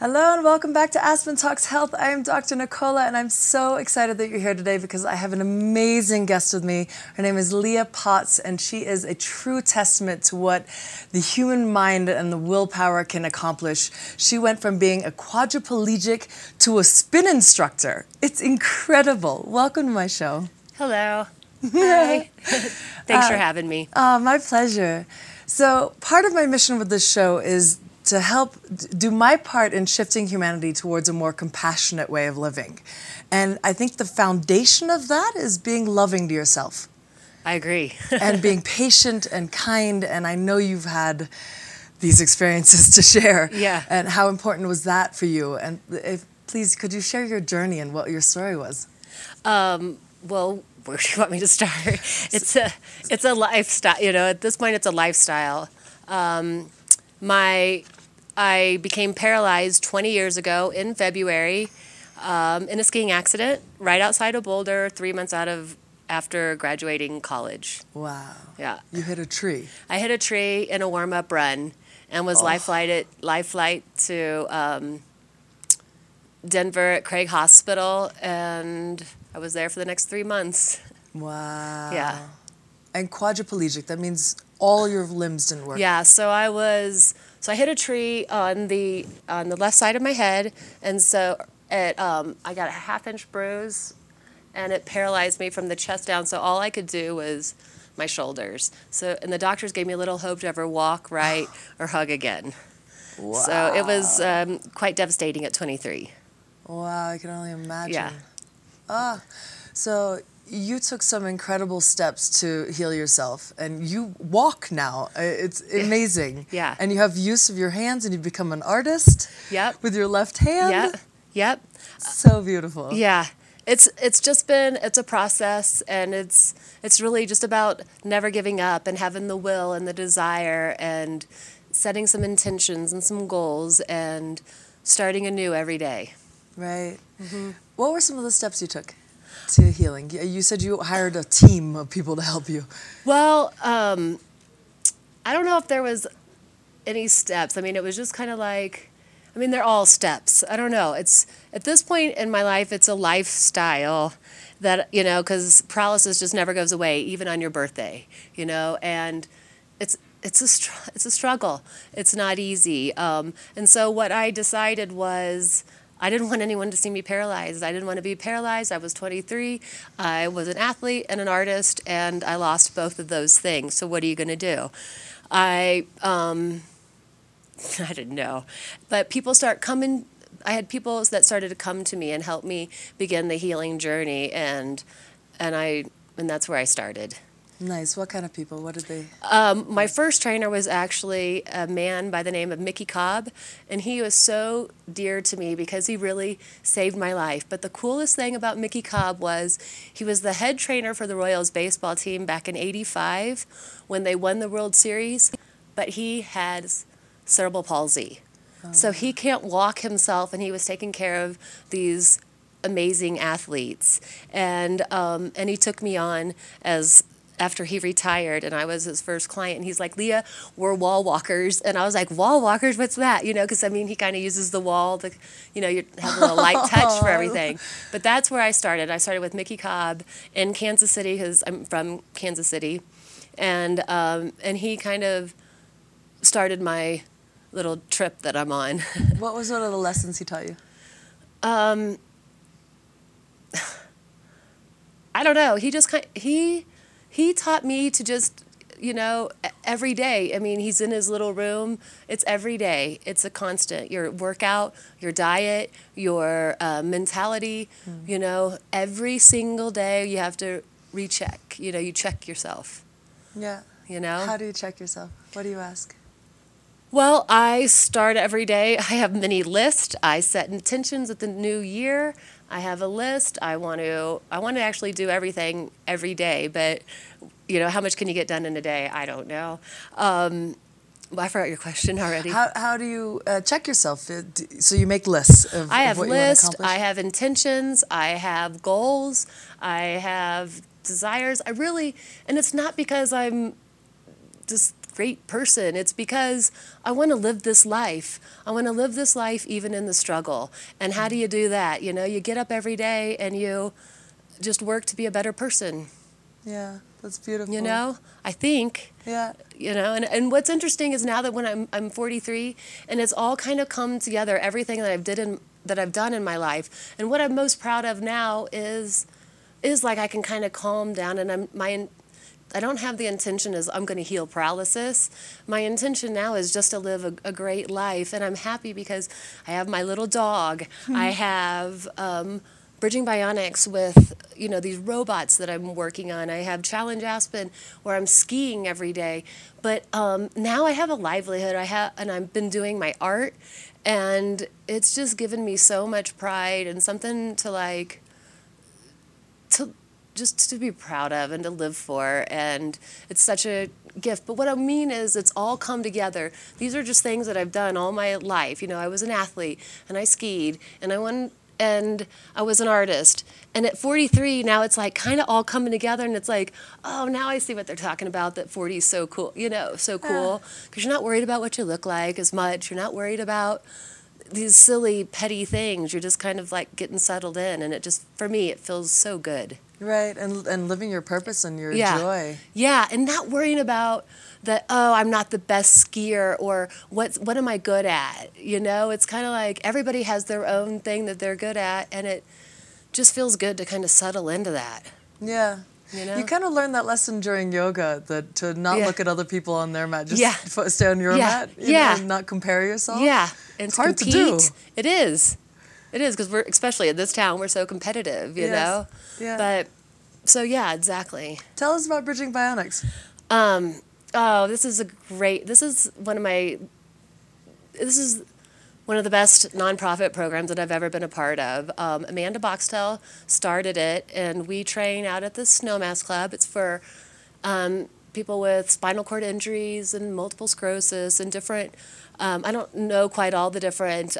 Hello and welcome back to Aspen Talks Health. I am Dr. Nicola and I'm so excited that you're here today because I have an amazing guest with me. Her name is Leah Potts and she is a true testament to what the human mind and the willpower can accomplish. She went from being a quadriplegic to a spin instructor. It's incredible. Welcome to my show. Hello. Hi. Thanks for having me. Oh, my pleasure. So part of my mission with this show is to help do my part in shifting humanity towards a more compassionate way of living. And I think the foundation of that is being loving to yourself. I agree. And being patient and kind. And I know you've had these experiences to share. Yeah. And how important was that for you? And if, please, could you share your journey and what your story was? Well, where do you want me to start? It's a lifestyle. You know, at this point, it's a lifestyle. I became paralyzed 20 years ago in February in a skiing accident right outside of Boulder, 3 months after graduating college. Wow. Yeah. You hit a tree. I hit a tree in a warm-up run and was life flight to Denver at Craig Hospital, and I was there for the next 3 months. Wow. Yeah. And quadriplegic, that means all your limbs didn't work. Yeah, so I hit a tree on the left side of my head, and so it I got a half-inch bruise, and it paralyzed me from the chest down. So all I could do was my shoulders. And the doctors gave me little hope to ever walk, write, or hug again. Wow. So it was quite devastating at 23. Wow, I can only imagine. Yeah. Ah, so you took some incredible steps to heal yourself, and you walk now. It's amazing. Yeah. And you have use of your hands, and you become an artist. Yep. With your left hand. Yep. So beautiful. Yeah. It's just been a process, and it's really just about never giving up and having the will and the desire and setting some intentions and some goals and starting anew every day. Right. Mm-hmm. What were some of the steps you took to healing? You said you hired a team of people to help you. Well, I don't know if there was any steps. I mean, it was just kind of like, I mean, they're all steps. I don't know. It's at this point in my life, it's a lifestyle that, you know, because paralysis just never goes away, even on your birthday, you know, and it's a struggle. It's not easy. And so what I decided was, I didn't want anyone to see me paralyzed. I didn't want to be paralyzed. I was 23. I was an athlete and an artist, and I lost both of those things. So what are you going to do? I didn't know. But people start coming. I had people that started to come to me and help me begin the healing journey, and that's where I started. Nice. What kind of people? What did they? My first trainer was actually a man by the name of Mickey Cobb, and he was so dear to me because he really saved my life. But the coolest thing about Mickey Cobb was he was the head trainer for the Royals baseball team back in '85 when they won the World Series, but he had cerebral palsy. Oh. So he can't walk himself, and he was taking care of these amazing athletes. And he took me on after he retired, and I was his first client, and he's like, "Leah, we're wall walkers." And I was like, "Wall walkers? What's that?" You know, because I mean, he kind of uses the wall to, you know, you have a little light touch for everything. But that's where I started. I started with Mickey Cobb in Kansas City, because I'm from Kansas City, and he kind of started my little trip that I'm on. What was one of the lessons he taught you? I don't know. He just He taught me to just, you know, every day. I mean, he's in his little room. It's every day. It's a constant. Your workout, your diet, your mentality, you know, every single day you have to recheck. You know, you check yourself. Yeah. You know? How do you check yourself? What do you ask? Well, I start every day. I have mini lists. I set intentions at the new year. I have a list. I want to actually do everything every day, but you know, how much can you get done in a day? I don't know. I forgot your question already. How do you check yourself? So you make lists of what you want to accomplish? I have intentions. I have goals. I have desires. I really, and it's not because I'm just great person. It's because I want to live this life. I want to live this life even in the struggle. And how do you do that? You know, you get up every day and you just work to be a better person. Yeah, that's beautiful. You know, I think. Yeah. You know, and what's interesting is now that when I'm 43, and it's all kind of come together, everything that I've done in my life, and what I'm most proud of now is like I can kind of calm down, and I don't have the intention as I'm going to heal paralysis. My intention now is just to live a great life, and I'm happy because I have my little dog. I have Bridging Bionics with, you know, these robots that I'm working on. I have Challenge Aspen where I'm skiing every day. But now I have a livelihood. And I've been doing my art, and it's just given me so much pride and something to like, just to be proud of and to live for. And it's such a gift. But what I mean is it's all come together. These are just things that I've done all my life. You know, I was an athlete and I skied and I won, and I was an artist. And at 43, now it's like kind of all coming together, and it's like, oh, now I see what they're talking about, that 40 is so cool, you know, so cool. Because you're not worried about what you look like as much. You're not worried about these silly, petty things. You're just kind of like getting settled in, and it just, for me, it feels so good. Right, and living your purpose and your joy. Yeah, and not worrying about that, oh, I'm not the best skier, or what am I good at? You know, it's kind of like everybody has their own thing that they're good at, and it just feels good to kind of settle into that. Yeah. You know? You kind of learn that lesson during yoga, that to not look at other people on their mat, just stay on your mat, you know, and not compare yourself. Yeah, and it's hard to do. It is. It is, because we're, especially in this town, we're so competitive, you know? Yeah. But, so yeah, exactly. Tell us about Bridging Bionics. This is one of the best nonprofit programs that I've ever been a part of. Amanda Boxtel started it, and we train out at the Snowmass Club. It's for people with spinal cord injuries and multiple sclerosis and different, I don't know quite all the different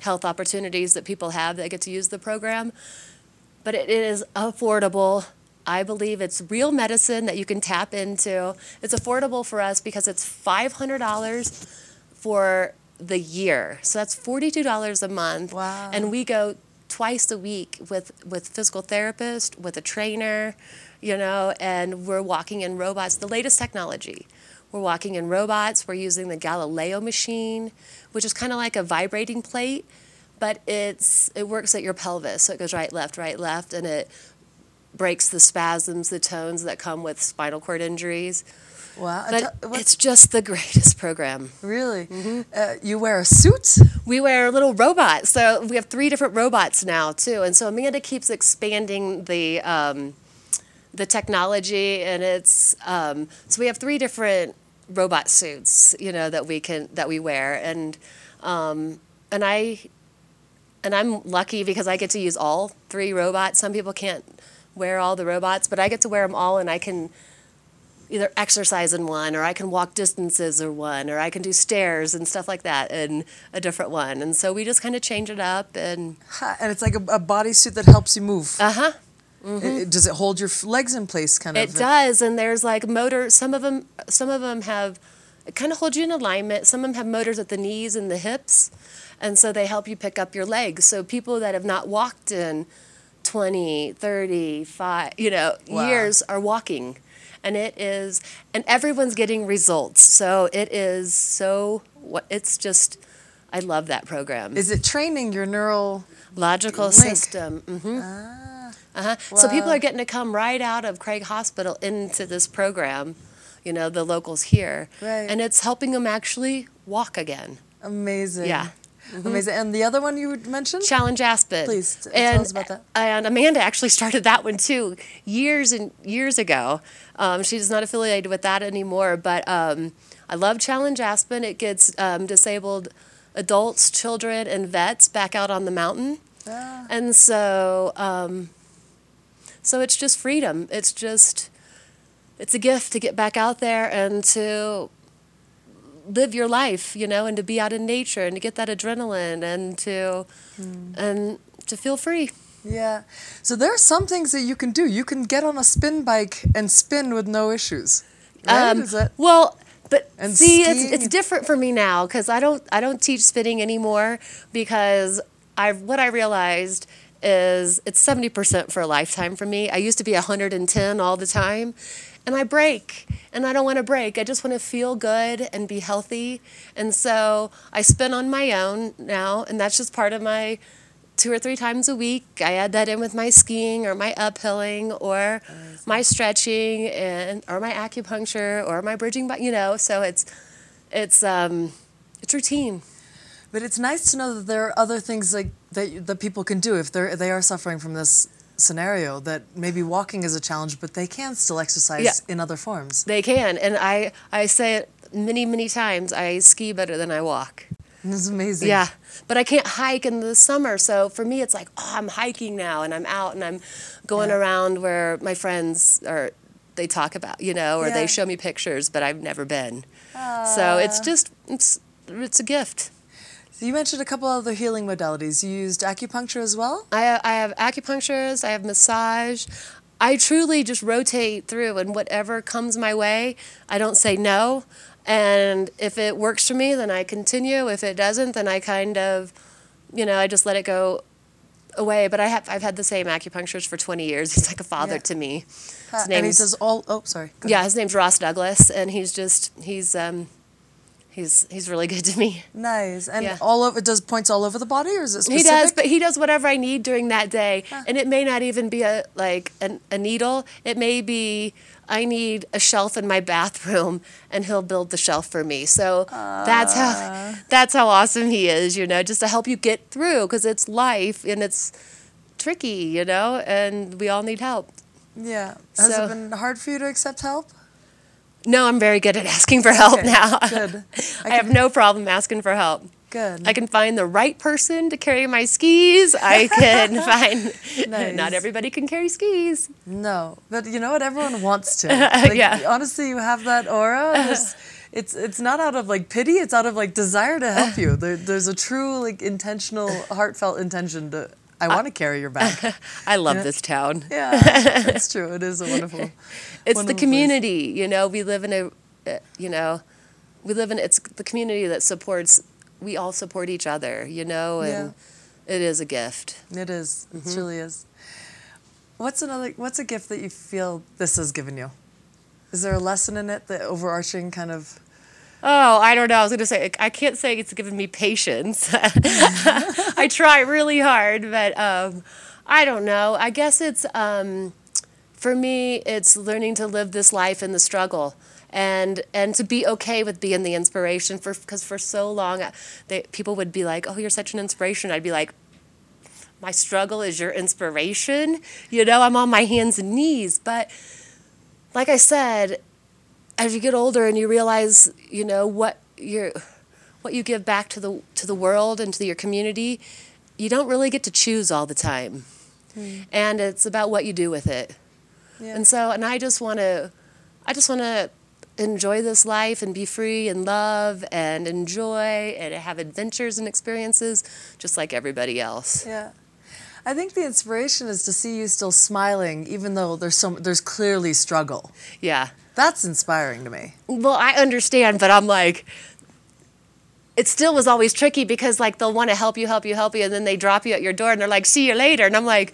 health opportunities that people have that get to use the program. But it is affordable. I believe it's real medicine that you can tap into. It's affordable for us because it's $500 for the year. So that's $42 a month. Wow. And we go twice a week with physical therapist, with a trainer, you know, and we're walking in robots, the latest technology. We're walking in robots. We're using the Galileo machine, which is kind of like a vibrating plate, but it works at your pelvis. So it goes right, left, and it breaks the spasms, the tones that come with spinal cord injuries. Wow. But it's just the greatest program. Really? Mm-hmm. You wear a suit? We wear a little robot. So we have 3 different robots now, too. And so Amanda keeps expanding the technology, and it's so we have 3 different robot suits, you know, that we wear, and I'm lucky because I get to use all 3 robots. Some people can't wear all the robots, but I get to wear them all, and I can either exercise in one, or I can walk distances in one, or I can do stairs and stuff like that in a different one. And so we just kind of change it up, and it's like a bodysuit that helps you move. Uh-huh. Mm-hmm. Does it hold your legs in place kind of? It does, and there's like motor, some of them have, it kind of holds you in alignment. Some of them have motors at the knees and the hips, and so they help you pick up your legs. So people that have not walked in 20, 30, 5, you know, years are walking, and it is, and everyone's getting results. So it is so, it's just, I love that program. Is it training your neurological system? Mm-hmm. Ah. Uh-huh. Wow. So people are getting to come right out of Craig Hospital into this program, you know, the locals here. Right. And it's helping them actually walk again. Amazing. Yeah. Mm-hmm. Amazing. And the other one you mentioned? Challenge Aspen. Please tell us about that. And Amanda actually started that one, too, years and years ago. She's not affiliated with that anymore. But I love Challenge Aspen. It gets disabled adults, children, and vets back out on the mountain. Ah. And so... So it's just freedom. It's just, it's a gift to get back out there and to live your life, you know, and to be out in nature and to get that adrenaline and to feel free. Yeah. So there are some things that you can do. You can get on a spin bike and spin with no issues. Right? Well, But and see, it's different for me now because I don't teach spinning anymore because what I realized is it's 70% for a lifetime for me. I used to be 110 all the time, and I break, and I don't want to break. I just want to feel good and be healthy, and so I spin on my own now, and that's just part of my 2 or 3 times a week. I add that in with my skiing or my uphilling or my stretching and or my acupuncture or my bridging, so it's routine. But it's nice to know that there are other things like that people can do if they are suffering from this scenario, that maybe walking is a challenge, but they can still exercise in other forms. They can, and I say it many, many times, I ski better than I walk. That's amazing. Yeah, but I can't hike in the summer, so for me it's like, oh, I'm hiking now, and I'm out, and I'm going around where my friends are, they talk about, or they show me pictures, but I've never been. So it's just, it's a gift. You mentioned a couple other healing modalities. You used acupuncture as well? I have acupuncturists, I have massage. I truly just rotate through, and whatever comes my way, I don't say no. And if it works for me, then I continue. If it doesn't, then I kind of, I just let it go away. But I've had the same acupuncturist for 20 years. He's like a father to me. And he does all, his name's Ross Douglas, and he's really good to me. Nice. And all over, does points all over the body, or is it specific? He does, but he does whatever I need during that day. And it may not even be a needle. It may be I need a shelf in my bathroom, and he'll build the shelf for me. So that's how awesome he is, just to help you get through, because it's life and it's tricky, and we all need help. Yeah. Has it been hard for you to accept help? No, I'm very good at asking for help now. Good. I have no problem asking for help. Good. I can find the right person to carry my skis. I can find... Nice. Not everybody can carry skis. No. But you know what? Everyone wants to. Honestly, you have that aura. It's not out of pity. It's out of desire to help you. There's a true intentional, heartfelt intention to... I want to carry your bag. I love this town. Yeah, that's true. It is a wonderful. It's wonderful, the community. Place. We live in it's the community that supports. We all support each other. And it is a gift. It is. Mm-hmm. It truly is. What's a gift that you feel this has given you? Is there a lesson in it? The overarching kind of. Oh, I don't know. I was going to say, I can't say it's given me patience. I try really hard, but I don't know. I guess it's, for me, it's learning to live this life in the struggle and to be okay with being the inspiration. Because for so long, people would be like, oh, you're such an inspiration. I'd be like, my struggle is your inspiration. I'm on my hands and knees. But like I said, as you get older and you realize, what you give back to the world and to your community, you don't really get to choose all the time. Mm. And it's about what you do with it. Yeah. And so, and I just want to enjoy this life and be free and love and enjoy and have adventures and experiences just like everybody else. Yeah. I think the inspiration is to see you still smiling, even though there's clearly struggle. Yeah. That's inspiring to me. Well, I understand, but I'm like, it still was always tricky because they'll want to help you, and then they drop you at your door and they're like, see you later. And I'm like,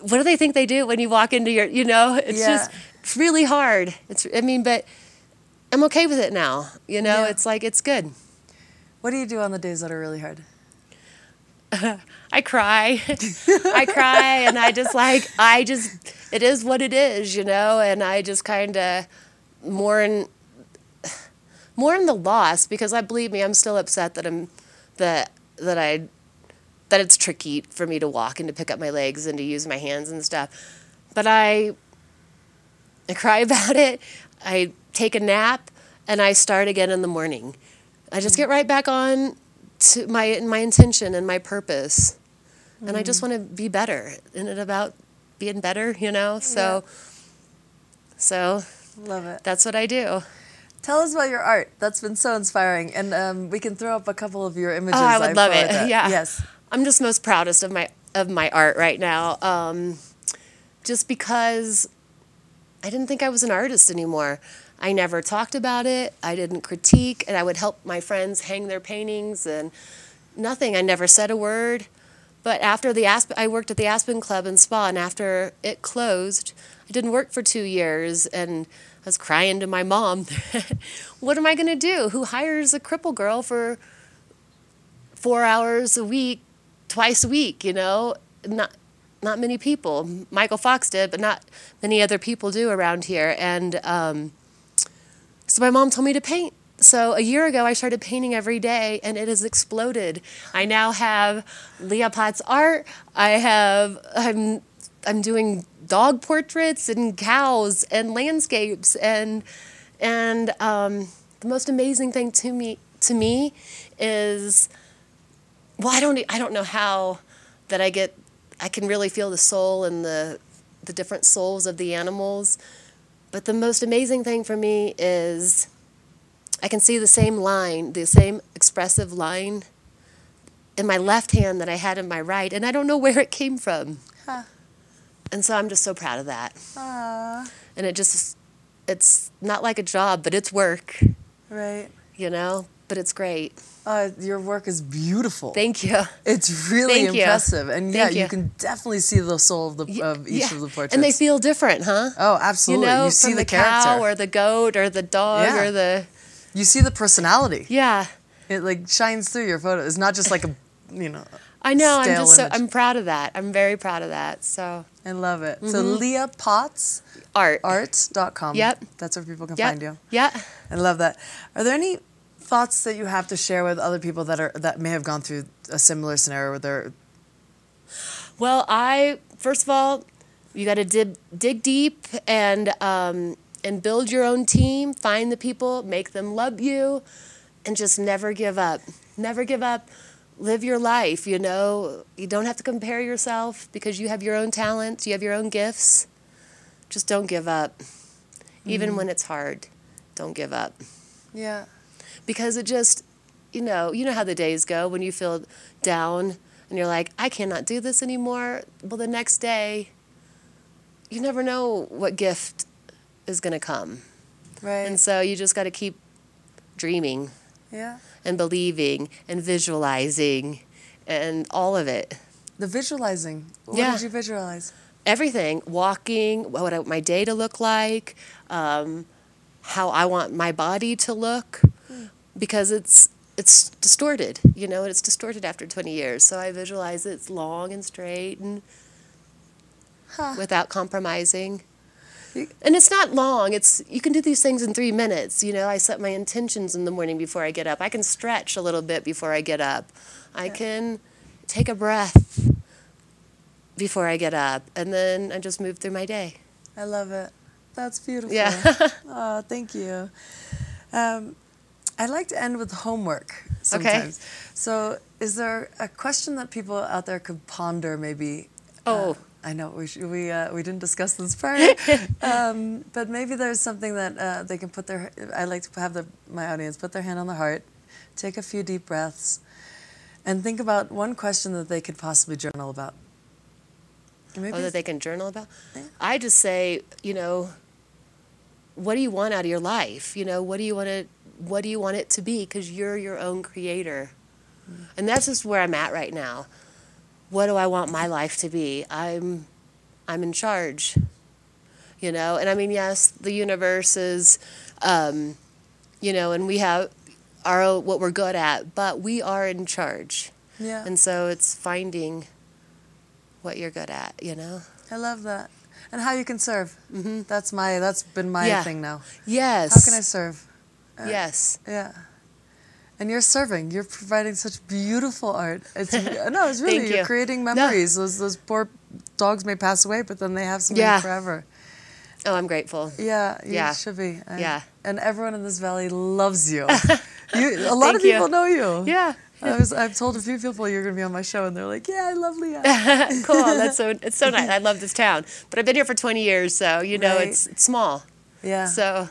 what do they think they do when you walk into your, it's just, it's really hard. But I'm okay with it now. It's like, it's good. What do you do on the days that are really hard? I cry. And I just it is what it is, and I just kind of mourn the loss, because I'm still upset that it's tricky for me to walk and to pick up my legs and to use my hands and stuff. But I cry about it. I take a nap and I start again in the morning. I just get right back on to my intention and my purpose. And I just want to be better, and it's about being better, so love it. That's what I do. Tell us about your art. That's been so inspiring, and we can throw up a couple of your images. Oh, I would love it. Yes, I'm just most proudest of my art right now, just because I didn't think I was an artist anymore. I never talked about it. I didn't critique, and I would help my friends hang their paintings and nothing. I never said a word. But after the Aspen, I worked at the Aspen Club and Spa, and after it closed, I didn't work for 2 years, and I was crying to my mom. What am I going to do? Who hires a cripple girl for 4 hours a week, twice a week, you know? Not many people. Michael Fox did, but not many other people do around here. And so my mom told me to paint. So a year ago, I started painting every day, and it has exploded. I now have Leah Potts art. I'm doing dog portraits and cows and landscapes, and the most amazing thing to me is, well, I don't know how that I can really feel the soul and the different souls of the animals, but the most amazing thing for me is, I can see the same line, the same expressive line in my left hand that I had in my right, and I don't know where it came from. Huh. And so I'm just so proud of that. Aww. And it's not like a job, but it's work. Right. You know, but it's great. Your work is beautiful. Thank you. It's really impressive. And yeah, you can definitely see the soul of each of the portraits. And they feel different, huh? Oh, absolutely. You know, you see the character. Cow or the goat or the dog or the... You see the personality. Yeah. It like shines through your photo. It's not just like a, you know, I know, stale image. I'm proud of that. I'm very proud of that. So I love it. Mm-hmm. So Leah Potts art.com. Yep. That's where people can find you. Yeah. I love that. Are there any thoughts that you have to share with other people that may have gone through a similar scenario where they're... Well, first of all, you got to dig deep and build your own team, find the people, make them love you, and just never give up. Never give up. Live your life, you know. You don't have to compare yourself because you have your own talents, you have your own gifts. Just don't give up. Mm-hmm. Even when it's hard, don't give up. Yeah. Because it just, you know how the days go when you feel down and you're like, I cannot do this anymore. Well, the next day, you never know what gift is going to come. Right. And so you just got to keep dreaming. Yeah. And believing and visualizing and all of it. The visualizing. What did you visualize? Everything. Walking, what I want my day to look like, how I want my body to look, because it's distorted, you know, and it's distorted after 20 years. So I visualize it's long and straight and without compromising. And it's not long. You can do these things in 3 minutes. You know, I set my intentions in the morning before I get up. I can stretch a little bit before I get up. I can take a breath before I get up. And then I just move through my day. I love it. That's beautiful. Yeah. Oh, thank you. I like to end with homework sometimes. Okay. So is there a question that people out there could ponder maybe? I know we didn't discuss this prior, but maybe there's something that they can put their... I like to have my audience put their hand on the heart, take a few deep breaths, and think about one question that they could possibly journal about. Maybe that they can journal about? Yeah. I just say, what do you want out of your life? What do you want it to be? Because you're your own creator, and that's just where I'm at right now. What do I want my life to be? I'm in charge, you know? And I mean, yes, the universe is, and we have what we're good at, but we are in charge. Yeah. And so it's finding what you're good at, you know? I love that. And how you can serve. Mm-hmm. That's been my thing now. Yes. How can I serve? Yes. Yeah. And you're serving. You're providing such beautiful art. It's really... You're creating memories. No. Those poor dogs may pass away, but then they have something forever. Oh, I'm grateful. Yeah, you should be. And everyone in this valley loves you. A lot of people know you. Yeah. I've told a few people you're going to be on my show, and they're like, "Yeah, I love Leah." Cool. It's so nice. I love this town, but I've been here for 20 years, so it's small. Yeah. So.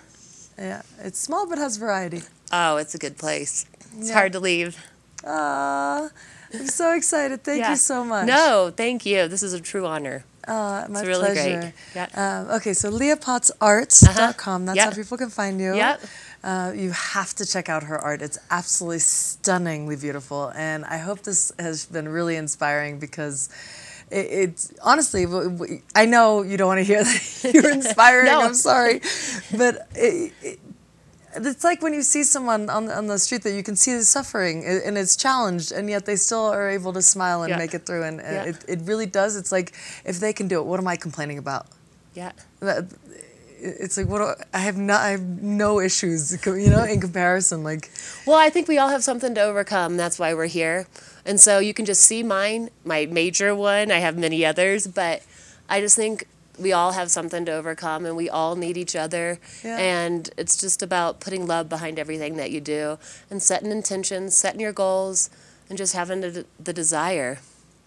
Yeah, it's small but has variety. Oh, it's a good place. It's hard to leave. Aww. I'm so excited. Thank you so much. No, thank you. This is a true honor. My pleasure. It's really great. Yeah. Okay, so LeahPottsArts.com. That's how people can find you. Yep. You have to check out her art. It's absolutely stunningly beautiful. And I hope this has been really inspiring because it's honestly, I know you don't want to hear that you're inspiring. No. I'm sorry. But it's like when you see someone on the street that you can see the suffering and it's challenged, and yet they still are able to smile and make it through. And it really does. It's like, if they can do it, what am I complaining about? Yeah. It's like, what do I have no issues, you know, in comparison. Like, well, I think we all have something to overcome. That's why we're here. And so you can just see mine, my major one. I have many others, but I just think we all have something to overcome, and we all need each other. Yeah. And it's just about putting love behind everything that you do, and setting intentions, setting your goals, and just having the desire.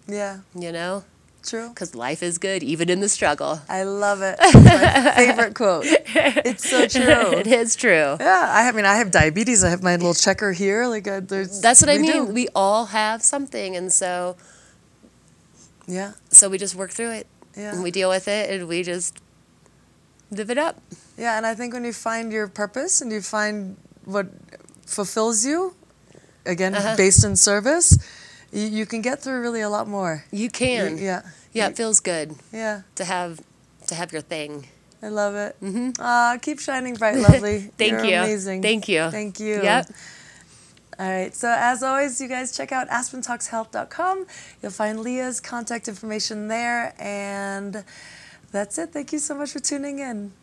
Yeah. You know? True. Because life is good, even in the struggle. I love it. It's my favorite quote. It's so true. It is true. Yeah. I mean, I have diabetes. I have my little checker here. Like, that's what I mean. We all have something. And so, yeah. So we just work through it. Yeah. And we deal with it, and we just live it up. Yeah. And I think when you find your purpose and you find what fulfills you, again, based in service, you can get through really a lot more. You can. Yeah. Yeah, it feels good. Yeah. To have your thing. I love it. Mm-hmm. Keep shining bright, lovely. You're amazing. Thank you. Thank you. Yep. All right. So as always, you guys check out AspenTalksHealth.com. You'll find Leah's contact information there. And that's it. Thank you so much for tuning in.